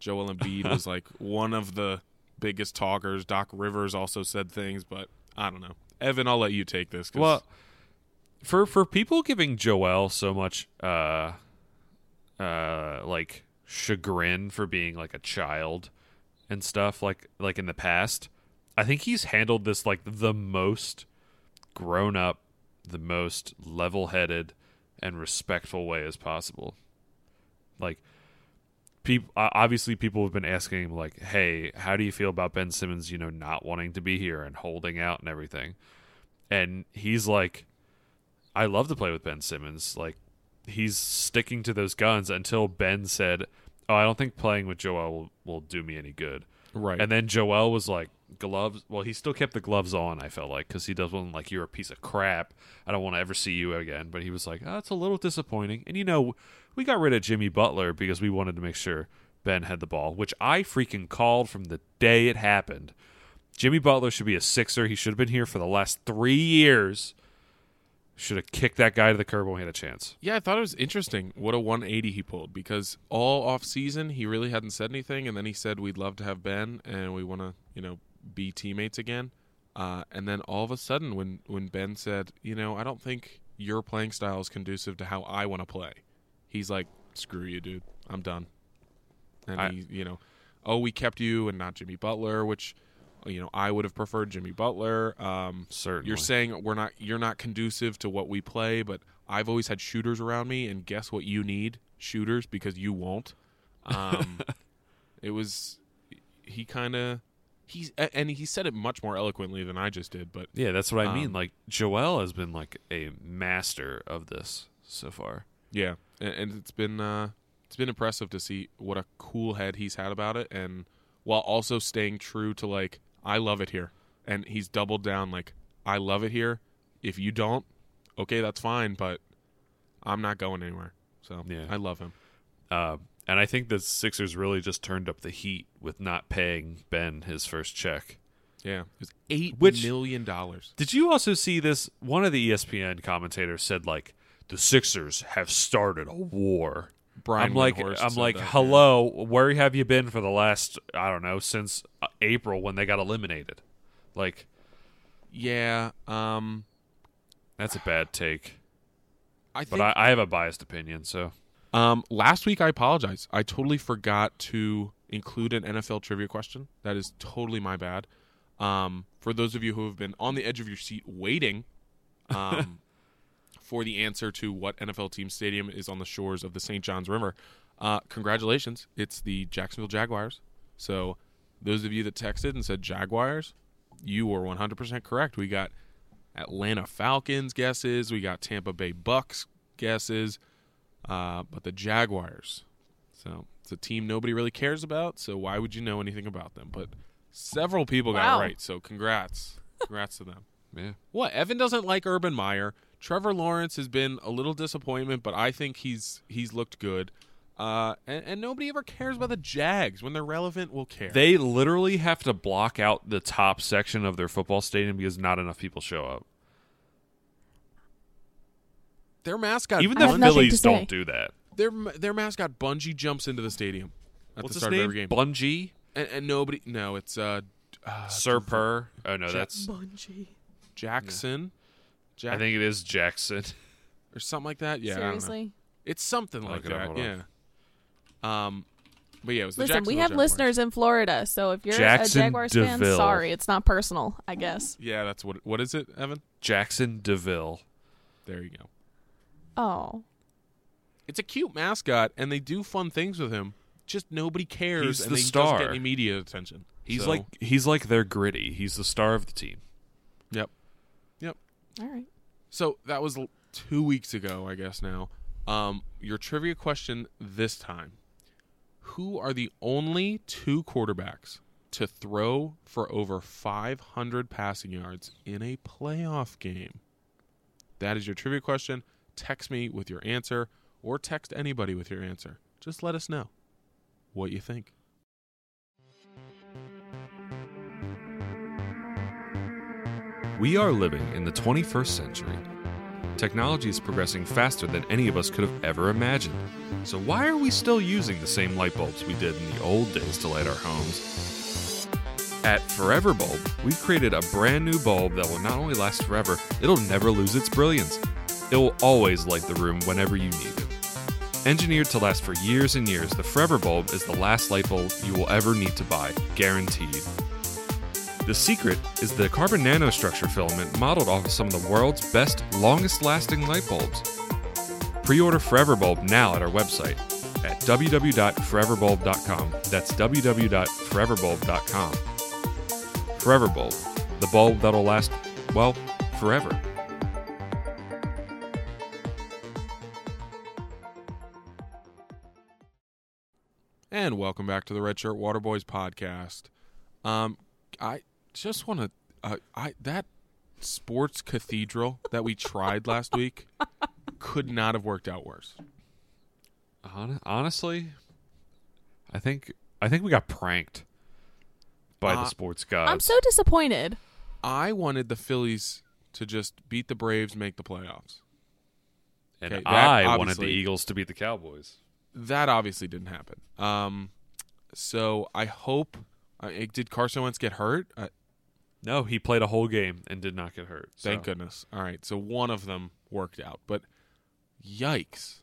Joel Embiid was like one of the biggest talkers. Doc Rivers also said things, but I don't know. Evan, I'll let you take this. Well, for people giving Joel so much like chagrin for being like a child and stuff like in the past, I think he's handled this like the most grown up, the most level-headed and respectful way as possible. Like, obviously people have been asking him, like, hey, how do you feel about Ben Simmons, you know, not wanting to be here and holding out and everything? And he's like, I love to play with Ben Simmons. Like, he's sticking to those guns until Ben said, oh, I don't think playing with Joel will do me any good. Right. And then Joel was like, gloves. Well, he still kept the gloves on, I felt like, because he doesn't, like, you're a piece of crap, I don't want to ever see you again. But he was like, oh, it's a little disappointing. And, you know, we got rid of Jimmy Butler because we wanted to make sure Ben had the ball, which I freaking called from the day it happened. Jimmy Butler should be a Sixer. He should have been here for the last 3 years. Should have kicked that guy to the curb when we had a chance. Yeah, I thought it was interesting what a 180 he pulled, because all offseason he really hadn't said anything, and then he said, we'd love to have Ben and we want to, you know, be teammates again. And then all of a sudden when Ben said, you know, I don't think your playing style is conducive to how I want to play, he's like, screw you, dude, I'm done. And he, you know, oh, we kept you and not Jimmy Butler, which, you know, I would have preferred Jimmy Butler. Certainly. You're saying you're not conducive to what we play, but I've always had shooters around me, and guess what you need? Shooters, because you won't. It was, he kind of, and he said it much more eloquently than I just did. But yeah, that's what I mean. Like, Joel has been like a master of this so far. Yeah, and it's been impressive to see what a cool head he's had about it, and while also staying true to, like, I love it here. And he's doubled down, like, I love it here. If you don't, okay, that's fine, but I'm not going anywhere. So, yeah. I love him. And I think the Sixers really just turned up the heat with not paying Ben his first check. Yeah, it was $8 million. Did you also see this? One of the ESPN commentators said, like, the Sixers have started a war. Brian I'm like, that, hello, yeah. Where have you been for the last, I don't know, since April when they got eliminated? Like, yeah, that's a bad take. I have a biased opinion. So, last week I apologize. I totally forgot to include an NFL trivia question. That is totally my bad. For those of you who have been on the edge of your seat waiting, for the answer to what NFL team stadium is on the shores of the St. Johns River. Congratulations. It's the Jacksonville Jaguars. So those of you that texted and said Jaguars, you were 100% correct. We got Atlanta Falcons guesses. We got Tampa Bay Bucks guesses. But the Jaguars. So it's a team nobody really cares about, so why would you know anything about them? But several people got it right, so congrats. Congrats to them. Yeah. What? Evan doesn't like Urban Meyer. Trevor Lawrence has been a little disappointment, but I think he's looked good. And nobody ever cares about the Jags. When they're relevant, we'll care. They literally have to block out the top section of their football stadium because not enough people show up. Their mascot, even the Phillies don't do that. Their mascot, Bungie, jumps into the stadium at the start of every game. Bungie? And nobody... No, it's... Surper. Oh, no, that's... Bungie. Jackson. Yeah. I think it is Jackson. Or something like that. Yeah. Seriously? It's something like that. Yeah. But yeah, it was the Jacksonville. Listen, we have Jaguars. Listeners in Florida, so if you're Jackson a Jaguars DeVille. Fan, sorry, it's not personal, I guess. Yeah, that's what. What is it, Evan? Jackson DeVille. There you go. Oh, it's a cute mascot, and they do fun things with him. Just nobody cares, he's and the they star. Just get any media attention. He's like their Gritty. He's the star of the team. Yep. All right. So that was 2 weeks ago, I guess now. Your trivia question this time. Who are the only two quarterbacks to throw for over 500 passing yards in a playoff game? That is your trivia question. Text me with your answer or text anybody with your answer. Just let us know what you think. We are living in the 21st century. Technology is progressing faster than any of us could have ever imagined. So why are we still using the same light bulbs we did in the old days to light our homes? At Forever Bulb, we've created a brand new bulb that will not only last forever, it'll never lose its brilliance. It will always light the room whenever you need it. Engineered to last for years and years, the Forever Bulb is the last light bulb you will ever need to buy, guaranteed. The secret is the carbon nanostructure filament modeled off of some of the world's best, longest-lasting light bulbs. Pre-order Forever Bulb now at our website at www.foreverbulb.com. That's www.foreverbulb.com. Forever Bulb, the bulb that'll last, well, forever. And welcome back to the Red Shirt Waterboys podcast. I just want to that sports cathedral that we tried last week could not have worked out worse. Honestly, I think we got pranked by the sports gods. I'm so disappointed. I wanted the Phillies to just beat the Braves, make the playoffs. And I wanted the Eagles to beat the Cowboys. That obviously didn't happen. So I hope... Did Carson Wentz get hurt? No, he played a whole game and did not get hurt. So. Thank goodness. All right, so one of them worked out, but yikes.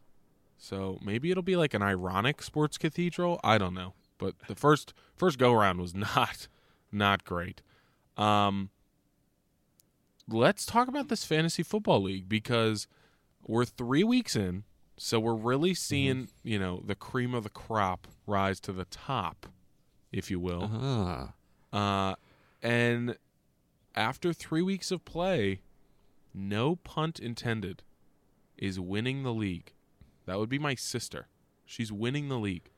So maybe it'll be like an ironic sports cathedral. I don't know, but the first go-around was not great. Let's talk about this fantasy football league because we're 3 weeks in, so we're really seeing the cream of the crop rise to the top, if you will. And after 3 weeks of play, no punt intended, is winning the league. That would be my sister. She's winning the league.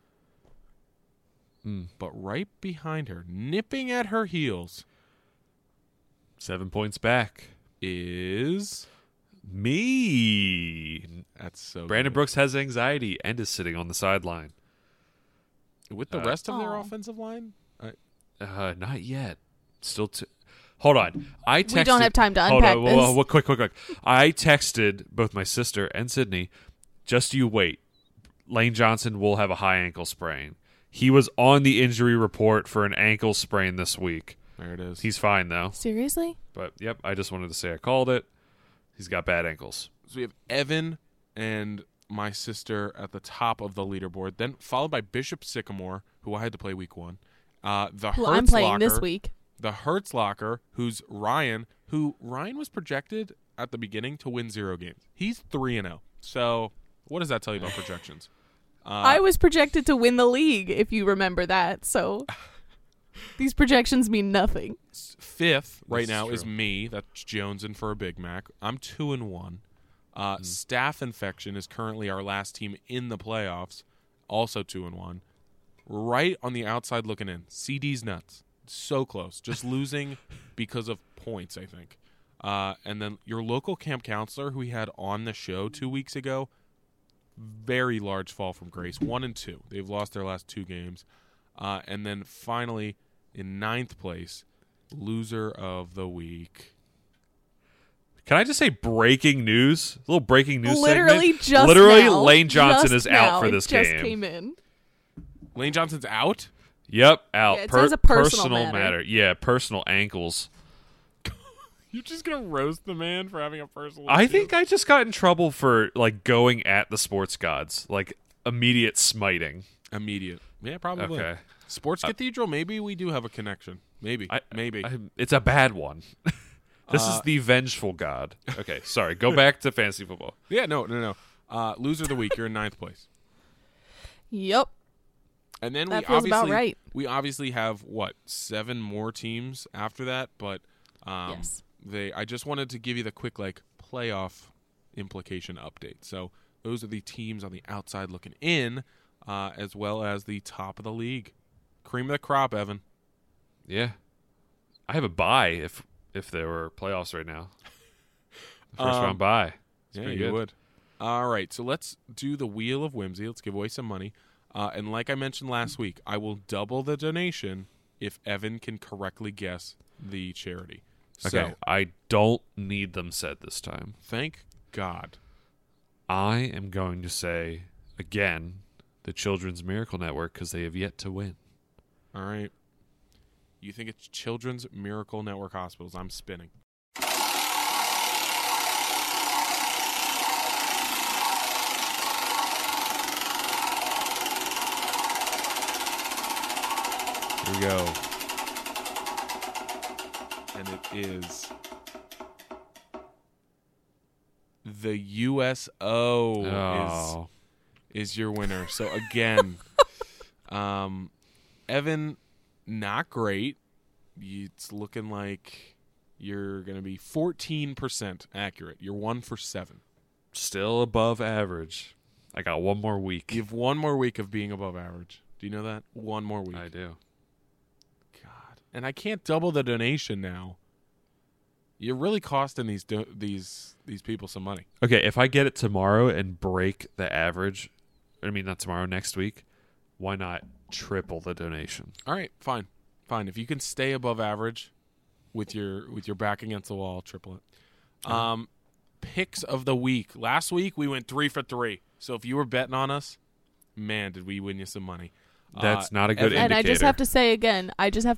But right behind her, nipping at her heels, 7 points back, is me. That's so Brandon good. Brooks has anxiety and is sitting on the sideline. With the rest of their offensive line? Not yet. Still Hold on. We don't have time to unpack this. Whoa, quick. I texted both my sister and Sydney, just you wait. Lane Johnson will have a high ankle sprain. He was on the injury report for an ankle sprain this week. There it is. He's fine, though. Seriously? But, yep, I just wanted to say I called it. He's got bad ankles. So we have Evan and... my sister at the top of the leaderboard, then followed by Bishop Sycamore, who I had to play week one. I'm playing Locker, this week. The Hertz Locker, who's Ryan, was projected at the beginning to win 0 games. He's 3-0. So what does that tell you about projections? I was projected to win the league, if you remember that. So these projections mean nothing. Fifth right this now is me. That's Jones in for a Big Mac. I'm 2-1. Staph infection is currently our last team in the playoffs, also 2-1. Right on the outside looking in. CD's nuts. So close. Just losing because of points, I think. And then your local camp counselor who we had on the show 2 weeks ago, very large fall from grace. 1 and 2. They've lost their last 2 games. And then finally, in 9th place, loser of the week. Can I just say breaking news? A little breaking news segment. Literally, Lane Johnson is out for this game. Just came in. Lane Johnson's out? Yep, out. Yeah, it says a personal matter. Yeah, personal ankles. You're just going to roast the man for having a personal issue? I think I just got in trouble for, like, going at the sports gods. Like, immediate smiting. Immediate. Yeah, probably. Okay. Sports Cathedral, maybe we do have a connection. Maybe. It's a bad one. This is the vengeful god. Okay, sorry. Go back to fantasy football. Yeah, no. Loser of the week. You're in 9th place. Yep. And then that feels about right. We obviously have, 7 more teams after that, but yes. I just wanted to give you the quick playoff implication update. So those are the teams on the outside looking in, as well as the top of the league. Cream of the crop, Evan. Yeah. I have a bye if there were playoffs right now. First round bye. That's pretty good. You would. All right, so let's do the Wheel of Whimsy. Let's give away some money. And like I mentioned last week, I will double the donation if Evan can correctly guess the charity. Okay, so, I don't need them said this time. Thank God. I am going to say, again, the Children's Miracle Network because they have yet to win. All right. You think it's Children's Miracle Network Hospitals. I'm spinning. Here we go. And it is the USO is your winner. So, again, Evan, not great. It's looking like you're going to be 14% accurate. You're 1 for 7. Still above average. I got 1 more week. You have 1 more week of being above average. Do you know that? 1 more week. I do. And I can't double the donation now. You're really costing these people some money. Okay, if I get it tomorrow and break the average, I mean not tomorrow, next week, why not triple the donation? All right, fine. If you can stay above average with your back against the wall, triple it. Picks of the week. Last week we went 3 for 3. So if you were betting on us, man, did we win you some money. That's not a good indicator. And I just have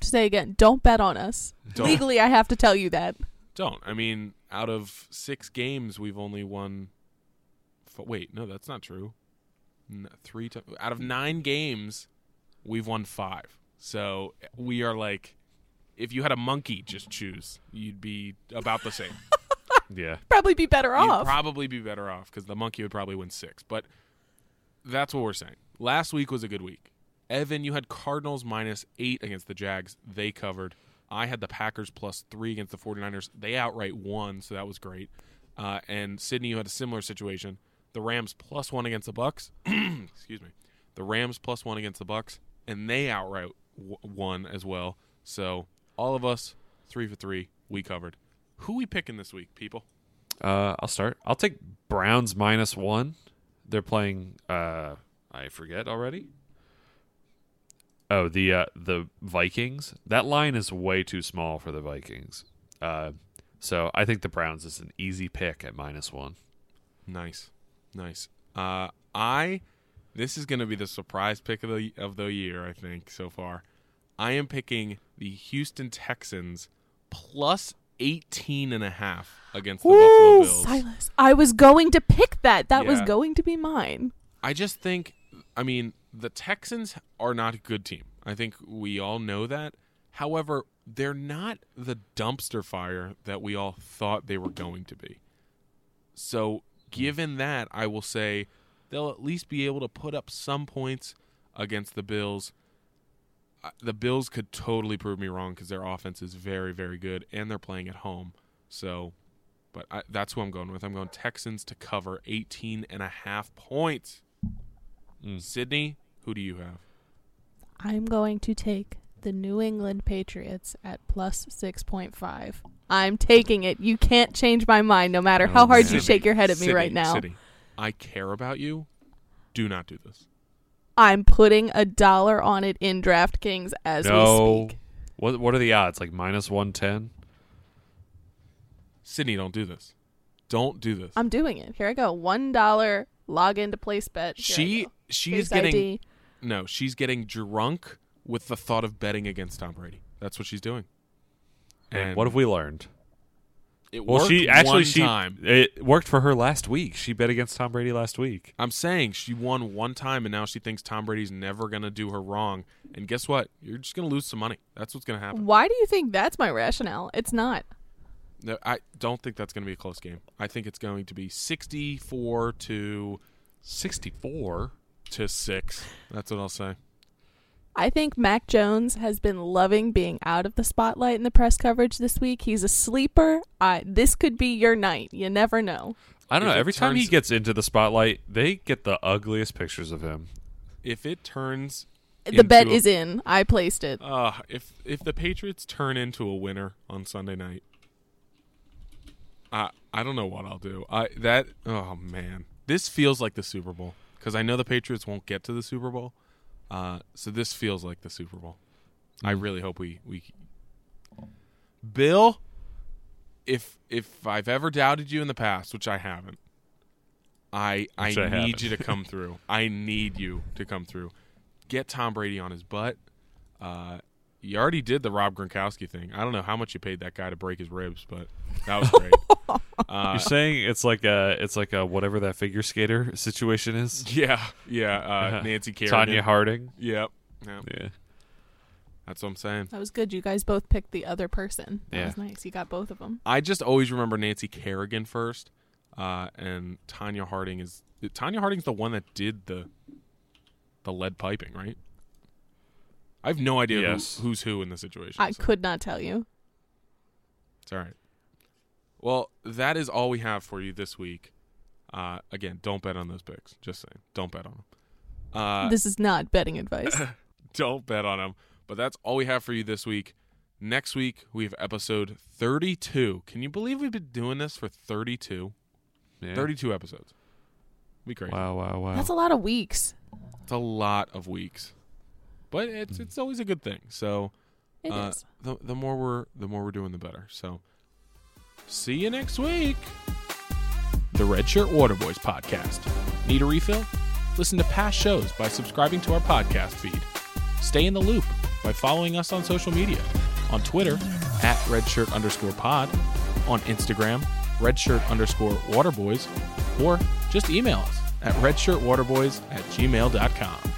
to say again, don't bet on us. Don't. Legally, I have to tell you that. Don't. I mean, out of 6 games, we've only won. Wait, no, that's not true. No, 3 out of 9 games, we've won 5. So we are if you had a monkey, just choose. You'd be about the same. Yeah. Probably be better off because the monkey would probably win 6. But that's what we're saying. Last week was a good week. Evan, you had Cardinals -8 against the Jags. They covered. I had the Packers +3 against the 49ers. They outright won, so that was great. And Sydney, you had a similar situation. The Rams +1 against the Bucks. Excuse me. The Rams +1 against the Bucks, and they outright won as well. So all of us, 3 for 3, we covered. Who we picking this week, people? I'll start. I'll take Browns -1. They're playing. I forget already. Oh, the Vikings. That line is way too small for the Vikings. So I think the Browns is an easy pick at -1. Nice. This is going to be the surprise pick of the year, I think, so far. I am picking the Houston Texans +18.5 against the Buffalo Bills. Silas, I was going to pick that. That was going to be mine. I just think, I mean, the Texans are not a good team. I think we all know that. However, they're not the dumpster fire that we all thought they were going to be. So given that, I will say they'll at least be able to put up some points against the Bills. The Bills could totally prove me wrong because their offense is very, very good, and they're playing at home. So, but that's who I'm going with. I'm going Texans to cover 18.5 points. Sydney, who do you have? I'm going to take the New England Patriots at +6.5. I'm taking it. You can't change my mind no matter how hard you shake your head at me right now. Sydney, I care about you, Do not do this. I'm putting $1 on it in DraftKings as we speak. What are the odds? Like -110? Sydney, don't do this. Don't do this. I'm doing it. Here I go. $1 login to place bet. She's getting ID. No, she's getting drunk with the thought of betting against Tom Brady. That's what she's doing. And what have we learned? It worked one time. It worked for her last week. She bet against Tom Brady last week. I'm saying she won one time, and now she thinks Tom Brady's never going to do her wrong. And guess what? You're just going to lose some money. That's what's going to happen. Why do you think that's my rationale? It's not. No, I don't think that's going to be a close game. I think it's going to be 64-6. That's what I'll say. I think Mac Jones has been loving being out of the spotlight in the press coverage this week. He's a sleeper. This could be your night. You never know. I don't know. Every time he gets into the spotlight, they get the ugliest pictures of him. If it turns... The bet is in. I placed it. If the Patriots turn into a winner on Sunday night, I don't know what I'll do. Oh, man. This feels like the Super Bowl because I know the Patriots won't get to the Super Bowl. So this feels like the Super Bowl. Mm-hmm. I really hope we Bill, if I've ever doubted you in the past, which I haven't, I need you to come through. I need you to come through. Get Tom Brady on his butt. You already did the Rob Gronkowski thing. I don't know how much you paid that guy to break his ribs, but that was great. You're saying it's like a whatever that figure skater situation is? Yeah. Nancy Kerrigan. Tonya Harding. Yep. Yeah. That's what I'm saying. That was good. You guys both picked the other person. That was nice. You got both of them. I just always remember Nancy Kerrigan first, and Tonya Harding is... Tonya Harding's the one that did the lead piping, right? I have no idea who's who in the situation. I could not tell you. It's all right. Well, that is all we have for you this week. Again, don't bet on those picks. Just saying. Don't bet on them. This is not betting advice. Don't bet on them. But that's all we have for you this week. Next week, we have episode 32. Can you believe we've been doing this for 32? Yeah. 32 episodes. Be crazy. Wow. That's a lot of weeks. It's a lot of weeks. But it's always a good thing. So it is. The more we're doing, the better. So... See you next week. The Red Shirt Waterboys Podcast. Need a refill? Listen to past shows by subscribing to our podcast feed. Stay in the loop by following us on social media. On Twitter, @redshirt_pod. On Instagram, redshirt_waterboys. Or just email us at redshirtwaterboys@gmail.com.